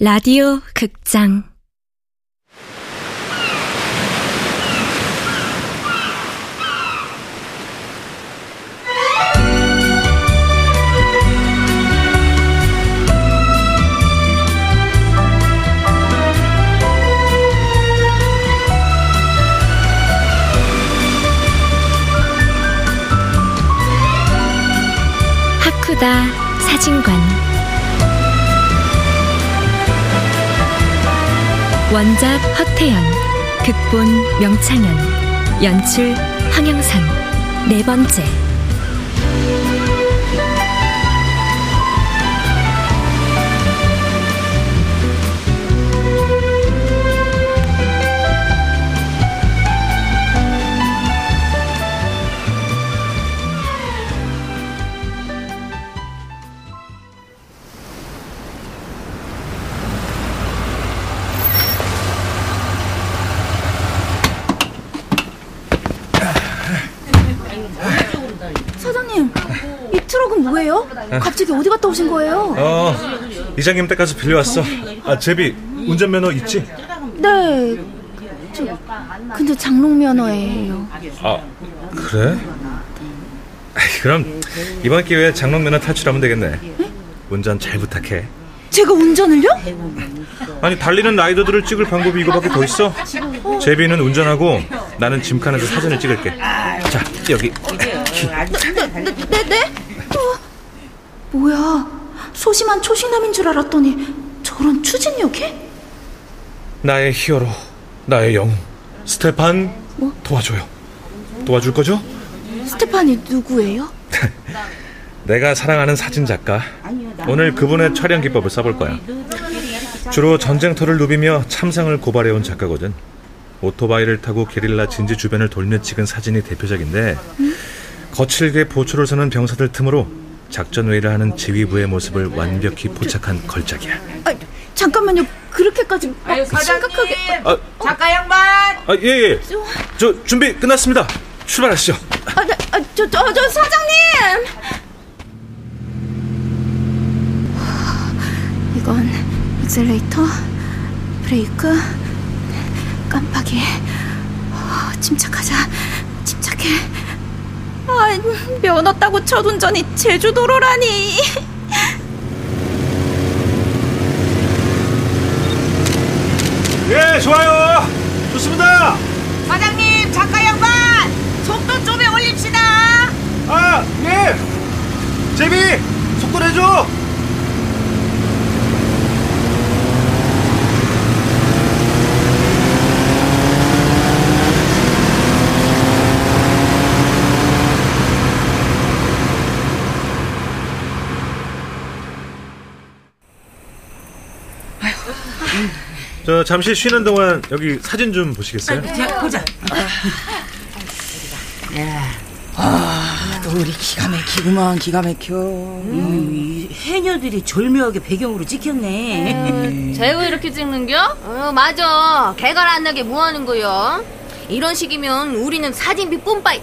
라디오 극장 하쿠다 사진관 원작 허태연, 극본 명창현, 연출 황영상, 네 번째. 뭐예요? 갑자기 어디 갔다 오신 거예요? 이장님 댁까지 빌려왔어. 제비, 운전면허 있지? 네. 근데 장롱면허예요. 그래? 그럼 이번 기회에 장롱면허 탈출하면 되겠네. 에? 운전 잘 부탁해. 제가 운전을요? 아니, 달리는 라이더들을 찍을 방법이 이거밖에 더 있어. 제비는 운전하고 나는 짐칸에서 사진을 찍을게. 자, 여기. 네? 뭐야, 소심한 초식남인 줄 알았더니 저런 추진력이? 나의 히어로, 나의 영웅 스테판 뭐? 도와줘요. 도와줄 거죠? 스테판이 누구예요? 내가 사랑하는 사진작가. 오늘 그분의 촬영 기법을 써볼 거야. 주로 전쟁터를 누비며 참상을 고발해온 작가거든. 오토바이를 타고 게릴라 진지 주변을 돌며 찍은 사진이 대표적인데 거칠게 보초를 서는 병사들 틈으로 작전 회의를 하는 지휘부의 모습을 완벽히 포착한 걸작이야. 잠깐만요. 그렇게까지 심각하게. 작가 양반. 예. 저 준비 끝났습니다. 출발하시죠. 저 사장님. 이건 엑셀레이터, 브레이크, 깜빡이. 침착해. 면허 따고 첫 운전이 제주도로라니. 예, 좋아요. 좋습니다. 사장님, 작가 양반, 속도 좀 올립시다. 예. 제비, 속도 내줘. 저 잠시 쉬는 동안 여기 사진 좀 보시겠어요? 보자. 우리 기가 막히구만. 기가 막혀. 해녀들이 절묘하게 배경으로 찍혔네. 쟤 왜 이렇게 찍는겨? 맞아. 개갈 안 나게 뭐 하는 거요? 이런 식이면 우리는 사진비 뿜빠이.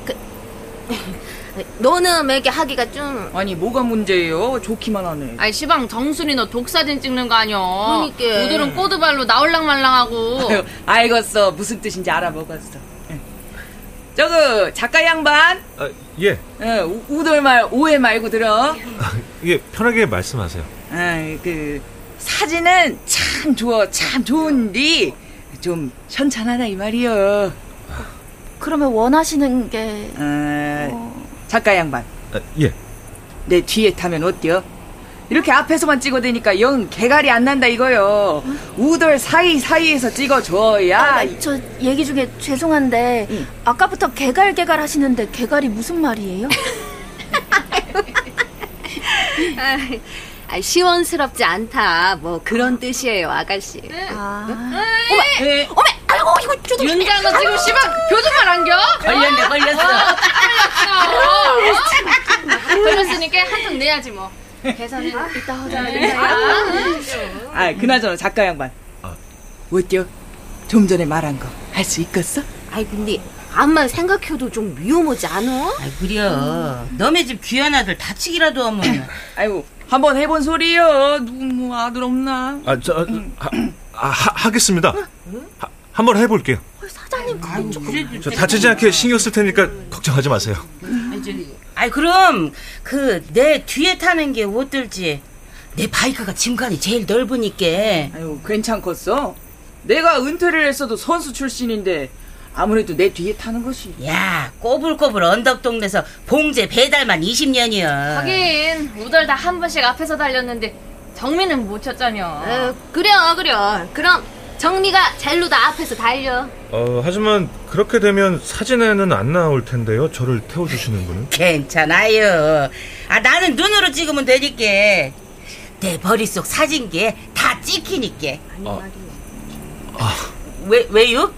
너는 매게 하기가 좀. 아니, 뭐가 문제예요? 좋기만 하네. 아니, 시방 정순이 너 독사진 찍는 거 아니여? 그러니까 우들은 꼬드발로 나올랑말랑하고. 알겠어. 무슨 뜻인지 알아먹었어. 저거 작가 양반. 예. 우들말 오해 말고 들어. 예, 편하게 말씀하세요. 그 사진은 참 좋은데 좀 현찬하다 이 말이여. 그러면 원하시는 게 작가 양반. 예. 내 뒤에 타면 어때요? 이렇게 앞에서만 찍어대니까 영 개갈이 안 난다 이거요. 우덜 사이사이에서 찍어줘야. 저 얘기 중에 죄송한데 아까부터 개갈 하시는데 개갈이 무슨 말이에요? 시원스럽지 않다 뭐 그런 뜻이에요, 아가씨. 네. 어메! 아이고, 이거 주둥이. 윤자 너 지금 시방 교정만 안겨? 걸렸으니까 한통 내야지 뭐. 계산은 이따 하자. 그나저나 작가 양반. 어때요? 좀 전에 말한 거 할 수 있겠어? 근데 암만 생각해도 좀 위험하지 않아? 무려 너네 집 귀한 아들 다치기라도 하면. 아이고 한번 해본 소리요. 누구 뭐 아들 없나? 하겠습니다. 한번 해볼게요. 사장님, 저 다치지 않게 신경 쓸 테니까 걱정하지 마세요. 아이 그럼 그 내 뒤에 타는 게 어떨지. 내 바이크가 짐칸이 제일 넓으니까. 아유 괜찮겠어. 내가 은퇴를 했어도 선수 출신인데 아무래도 내 뒤에 타는 것이. 야 꼬불꼬불 언덕 동네서 봉제 배달만 20년이야. 하긴 우덜 다 한 번씩 앞에서 달렸는데 정민은 못 쳤잖여. 그래요. 그럼 정미가 젤로 다 앞에서 달려. 하지만 그렇게 되면 사진에는 안 나올 텐데요. 저를 태워주시는 분은? 괜찮아요. 나는 눈으로 찍으면 되니까. 내 머릿속 사진기에 다 찍히니까. 왜요?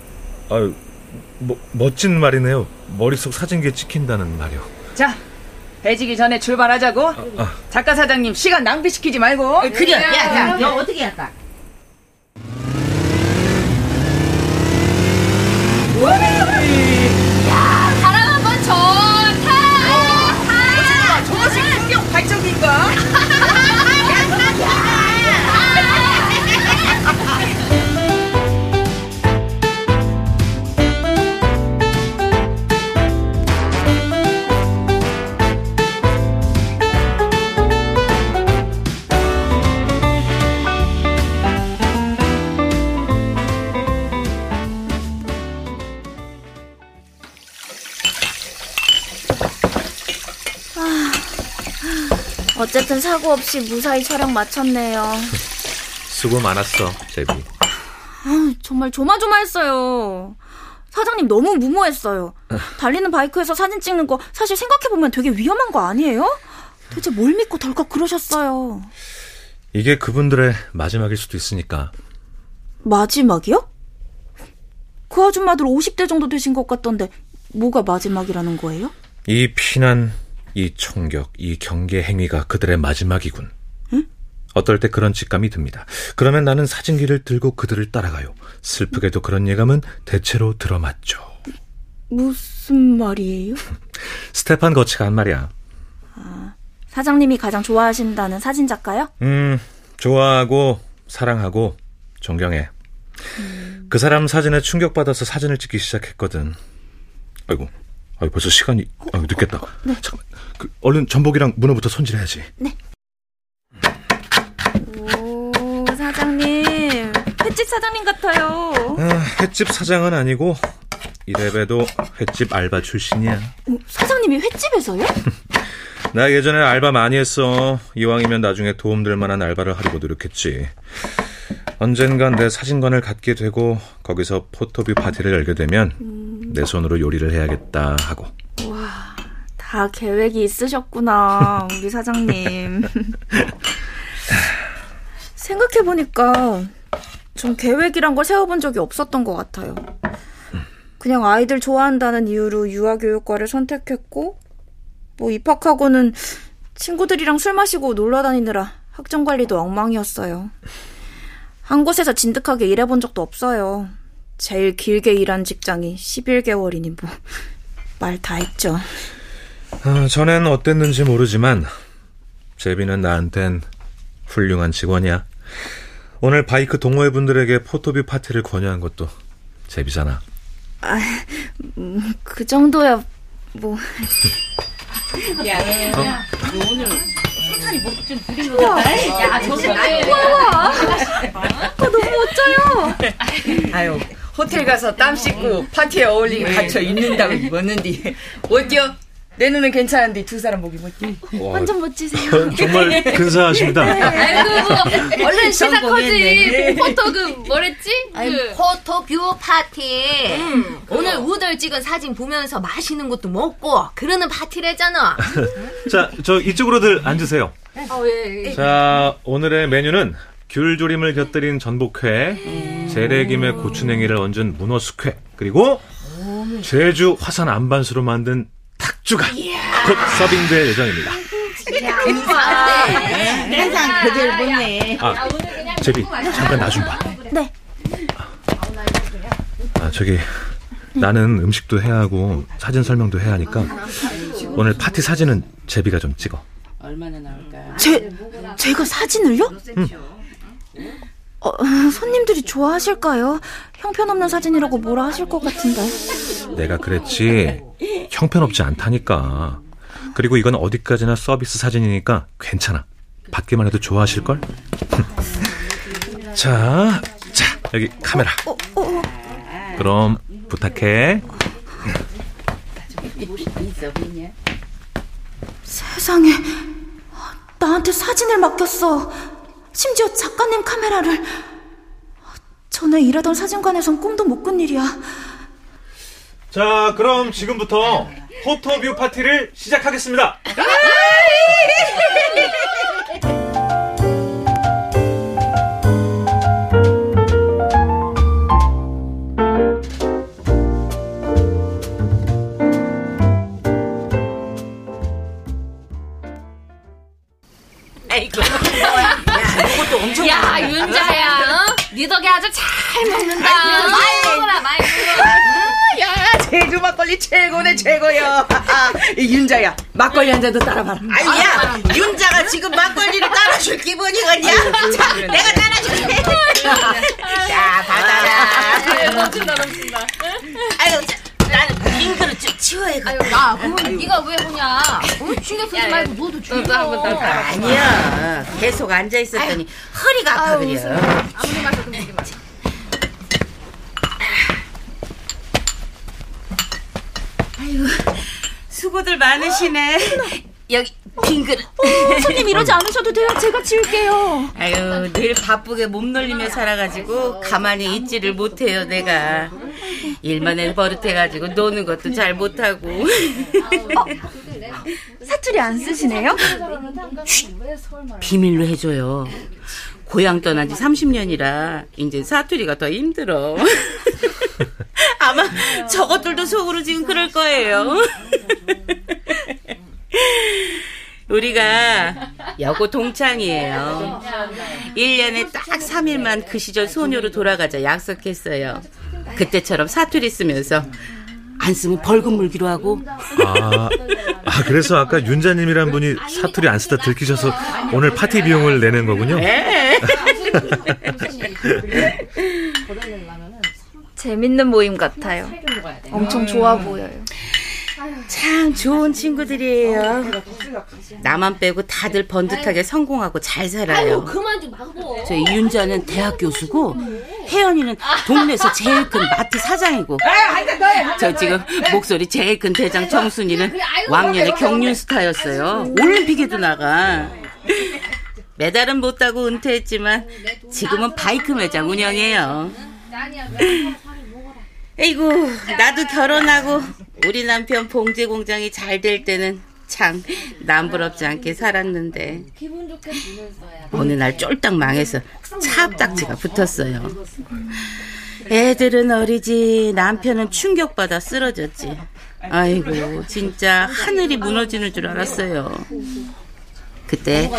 멋진 말이네요. 머릿속 사진기에 찍힌다는 말이요. 자, 해지기 전에 출발하자고. 작가 사장님 시간 낭비시키지 말고. 그래. 야, 너 어떻게 할까? 야, 바람 한번 좋다. 저것이 풍경 발전인가? 어쨌든 사고 없이 무사히 촬영 마쳤네요. 수고 많았어, 제비. 정말 조마조마했어요. 사장님 너무 무모했어요. 달리는 바이크에서 사진 찍는 거 사실 생각해보면 되게 위험한 거 아니에요? 대체 뭘 믿고 덜컥 그러셨어요. 이게 그분들의 마지막일 수도 있으니까. 마지막이요? 그 아줌마들 50대 정도 되신 것 같던데 뭐가 마지막이라는 거예요? 이 피난, 이 총격, 이 경계 행위가 그들의 마지막이군. 응? 어떨 때 그런 직감이 듭니다. 그러면 나는 사진기를 들고 그들을 따라가요. 슬프게도 그런 예감은 대체로 들어맞죠. 무슨 말이에요? 스테판 거치가 한 말이야. 사장님이 가장 좋아하신다는 사진작가요? 좋아하고 사랑하고 존경해. 그 사람 사진에 충격받아서 사진을 찍기 시작했거든. 아이고 벌써 시간이 늦겠다. 네. 잠깐만. 얼른 전복이랑 문어부터 손질해야지. 네. 오, 사장님. 횟집 사장님 같아요. 횟집 사장은 아니고 이래봬도 횟집 알바 출신이야. 사장님이 횟집에서요? 나 예전에 알바 많이 했어. 이왕이면 나중에 도움될 만한 알바를 하려고 노력했지. 언젠간 내 사진관을 갖게 되고 거기서 포토뷰 파티를 열게 되면 내 손으로 요리를 해야겠다 하고. 와, 다 계획이 있으셨구나. 우리 사장님. 생각해보니까 전 계획이란 걸 세워본 적이 없었던 것 같아요. 그냥 아이들 좋아한다는 이유로 유아교육과를 선택했고 입학하고는 친구들이랑 술 마시고 놀러 다니느라 학점관리도 엉망이었어요. 한 곳에서 진득하게 일해본 적도 없어요. 제일 길게 일한 직장이 11개월이니 말 다 했죠. 전엔 어땠는지 모르지만 제비는 나한텐 훌륭한 직원이야. 오늘 바이크 동호회분들에게 포토뷰 파티를 권유한 것도 제비잖아. 그 정도야 뭐. 야, 너 오늘 천천히 목 좀 부리는 거 같다. 야, 정신 나요. 너무 멋져요. 아유, 호텔 가서 땀 씻고 파티에 어울리게 갖춰 입는다고 입었는데 어때요? 내 눈은 괜찮은데 두 사람 목이 멋지. 완전 멋지세요. 정말 근사하십니다. 아이고, 얼른 시작하지. 포토그 뭐랬지? 포토뷰 파티. 오늘 우들 찍은 사진 보면서 맛있는 것도 먹고 그러는 파티를 했잖아. 자, 저 이쪽으로들 앉으세요. 자, 오늘의 메뉴는 귤조림을 곁들인 전복회, 재래김에 고추냉이를 얹은 문어 숙회, 그리고 제주 화산 안반수로 만든 탁주가 곧 서빙될 예정입니다. 항상 그들 보네. 제비, 잠깐 나 좀 봐. 네. 나는 음식도 해야 하고 사진 설명도 해야 하니까 오늘 파티 사진은 제비가 좀 찍어. 얼마나 나올까? 제가 사진을요? 손님들이 좋아하실까요? 형편없는 사진이라고 뭐라 하실 것 같은데. 내가 그랬지. 형편없지 않다니까. 그리고 이건 어디까지나 서비스 사진이니까 괜찮아. 받기만 해도 좋아하실걸? 자, 여기 카메라. 그럼 부탁해. 세상에, 나한테 사진을 맡겼어. 심지어 작가님 카메라를. 전에 일하던 사진관에선 꿈도 못 꾼 일이야. 자, 그럼 지금부터 포토뷰 파티를 시작하겠습니다. 야, 윤자야, 니 덕에 아주 잘 먹는다. 많이 먹어라, 많이 먹어. 야, 제주 막걸리 최고네, 최고야. 윤자야, 막걸리 한 잔도 따라봐라. 아니, 야, 윤자가 지금 막걸리를 따라줄 기분이거든요. 자, 내가 따라줄게. 자, 받아라. 넘친다, 넘친다. 아유, 나는 빈 그릇 좀 치워야 돼. 아, 그럼 니가 왜 보냐? 신경 쓰지 말고 너도 죽여. 아니야. 계속 앉아 있었더니 허리가 아파 그려. 아무리 마셔도 그러지 마. 아이고, 수고들 많으시네. 여기 빈 그릇. 손님 이러지 않으셔도 돼요. 제가 치울게요. 아유, 늘 바쁘게 몸놀리며 살아가지고 가만히 있지를 못해요, 내가. 일만은 버릇해가지고 노는 것도 잘 못하고. 사투리 안 쓰시네요? 비밀로 해줘요. 고향 떠난 지 30년이라 이제 사투리가 더 힘들어. 아마 저것들도 속으로 지금 그럴 거예요. 우리가 여고 동창이에요. 1년에 딱 3일만 그 시절 소녀로 돌아가자 약속했어요. 그때처럼 사투리 쓰면서 안 쓰면 벌금 물기로 하고. 그래서 아까 윤자님이란 분이 사투리 안 쓰다 들키셔서 오늘 파티 비용을 내는 거군요. 재밌는 모임 같아요. 엄청 좋아 보여요. 참 좋은 친구들이에요. 나만 빼고 다들 번듯하게 성공하고 잘 살아요. 저희 윤자는 대학 교수고, 혜연이는 동네에서 제일 큰 마트 사장이고, 저 지금 목소리 제일 큰 대장 정순이는 왕년의 경륜 스타였어요. 올림픽에도 나가. 메달은 못 따고 은퇴했지만 지금은 바이크 매장 운영해요. 에이구, 나도 결혼하고 우리 남편 봉제 공장이 잘 될 때는 참 남부럽지 않게 살았는데 어느 날 쫄딱 망해서 차압딱지가 붙었어요. 애들은 어리지 남편은 충격받아 쓰러졌지. 아이고, 진짜 하늘이 무너지는 줄 알았어요. 그때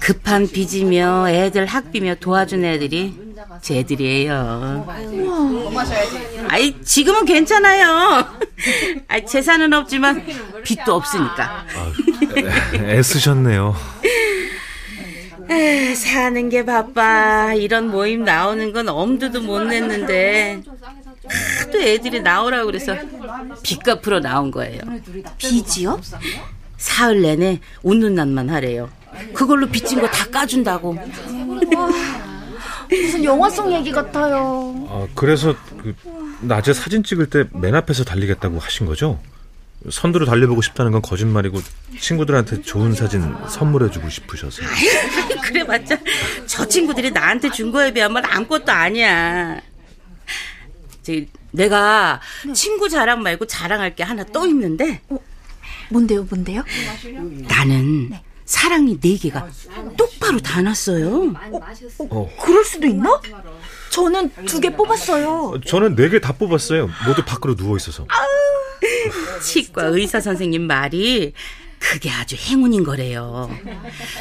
급한 빚이며 애들 학비며 도와준 애들이 쟤들이에요. 아이, 지금은 괜찮아요. 아이, 재산은 없지만 빚도 없으니까. 애쓰셨네요. 사는 게 바빠. 이런 모임 나오는 건 엄두도 못 냈는데 하도 애들이 나오라고 그래서 빚 갚으러 나온 거예요. 빚이요? 사흘 내내 웃는 날만 하래요. 그걸로 빚진 거 다 까준다고. 무슨 영화 속 얘기 같아요. 그래서 낮에 사진 찍을 때 맨 앞에서 달리겠다고 하신 거죠? 선두로 달려보고 싶다는 건 거짓말이고 친구들한테 좋은 사진 선물해주고 싶으셔서. 그래봤자 저 친구들이 나한테 준 거에 비하면 아무것도 아니야. 내가 친구 자랑 말고 자랑할 게 하나 또 있는데. 뭔데요? 나는 사랑니 4개가 똑바로 다 났어요. 그럴 수도 있나? 저는 2개 뽑았어요. 저는 4개 다 뽑았어요. 모두 밖으로 누워있어서. 치과 의사 선생님 말이 그게 아주 행운인 거래요.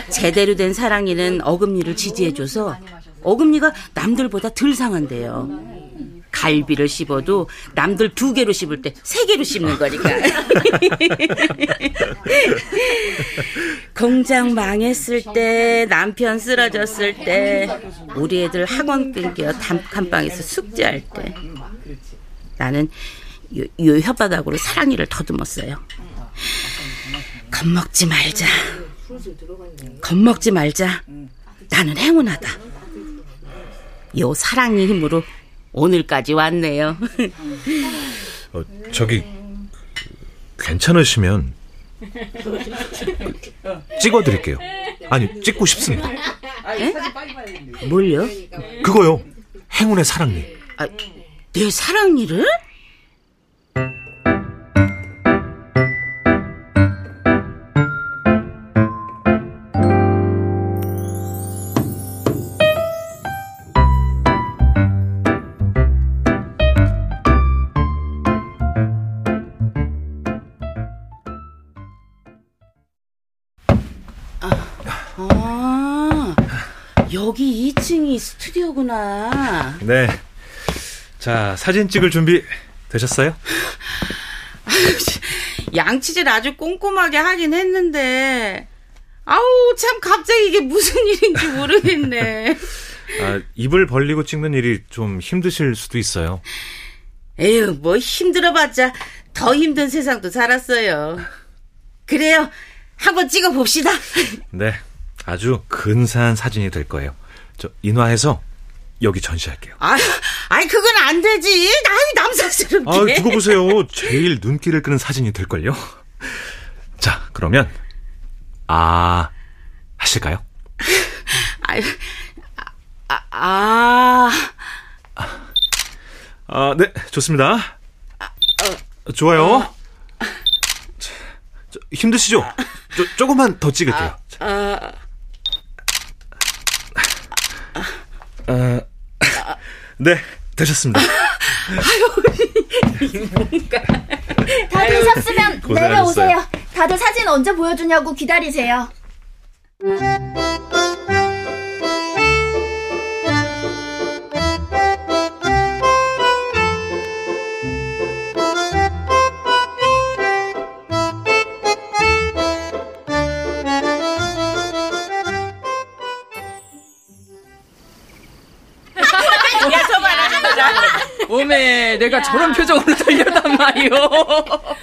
제대로 된 사랑니는 어금니를 지지해줘서 어금니가 남들보다 덜 상한대요. 갈비를 씹어도 남들 2개로 씹을 때 3개로 씹는 거니까. 공장 망했을 때, 남편 쓰러졌을 때, 우리 애들 학원 끊겨 단칸방에서 숙제할 때, 나는 요 혓바닥으로 사랑니를 더듬었어요. 겁먹지 말자. 겁먹지 말자. 나는 행운하다. 요 사랑니 힘으로 오늘까지 왔네요. 저기 괜찮으시면 찍어드릴게요. 아니, 찍고 싶습니다. 에? 뭘요? 그거요. 행운의 사랑니. 아, 내 사랑니를? 여기 2층이 스튜디오구나. 네. 자, 사진 찍을 준비 되셨어요? 양치질 아주 꼼꼼하게 하긴 했는데, 아우 참 갑자기 이게 무슨 일인지 모르겠네. 아, 입을 벌리고 찍는 일이 좀 힘드실 수도 있어요. 에휴, 뭐 힘들어봤자 더 힘든 세상도 살았어요. 그래요, 한번 찍어봅시다. 네. 아주 근사한 사진이 될 거예요. 저 인화해서 여기 전시할게요. 아니 그건 안 되지. 남사스럽게. 아, 두고 보세요. 제일 눈길을 끄는 사진이 될 걸요. 자, 그러면 하실까요? 네, 좋습니다. 좋아요. 힘드시죠? 조금만 더 찍을게요. 네, 되셨습니다. 아유, 뭔가. 다 되셨으면 고생하셨어요. 내려오세요. 다들 사진 언제 보여주냐고 기다리세요. 오메, 내가 저런 표정으로 돌렸단 말이오.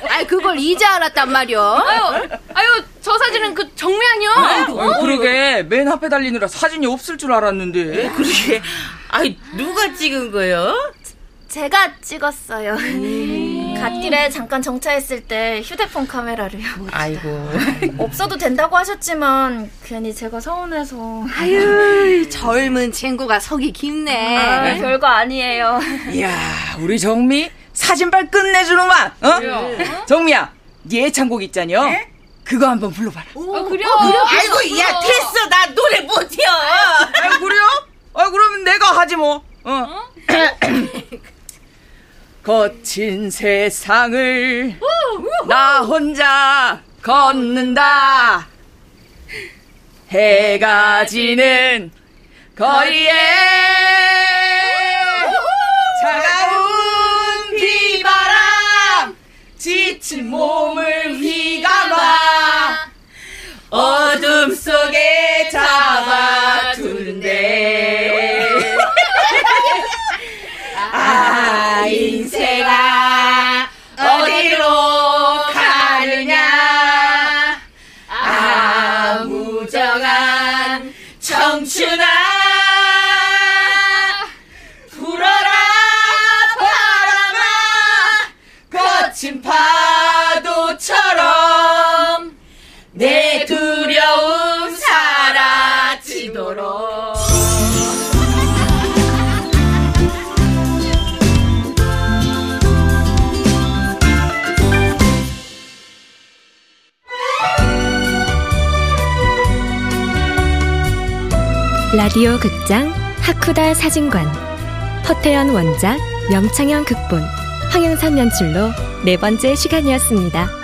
아이, 그걸 이제 알았단 말이오. 아유, 저 사진은 그 정면이요. 그러게, 맨 앞에 달리느라 사진이 없을 줄 알았는데. 그러게. 아이, 누가 찍은 거요? 제가 찍었어요. 갓길에 잠깐 정차했을 때 휴대폰 카메라로요. 아이고. 없어도 된다고 하셨지만 괜히 제가 서운해서. 아유, 젊은 친구가 속이 깊네. 아, 별거 아니에요. 이야, 우리 정미 사진발 끝내주는만. 어? 정미야, 네 애창곡 있잖여. 네? 그거 한번 불러봐라. 그래요. 아이고, 야, 됐어. 나 노래 못해요. 아이고, 그래요? 아, 그러면 내가 하지 뭐. 거친 세상을 나 혼자 걷는다. 해가 지는 거리에 차가운 비바람 지친 몸을 휘감아 어둠 속에 잡아둔대. 아, 인생아 어디로 가느냐. 아, 무정한 청춘아, 불어라 바람아, 거친 파도처럼 내 두려움 사라지도록. 라디오 극장 하쿠다 사진관, 허태연 원작, 명창현 극본, 황영상 연출로 네 번째 시간이었습니다.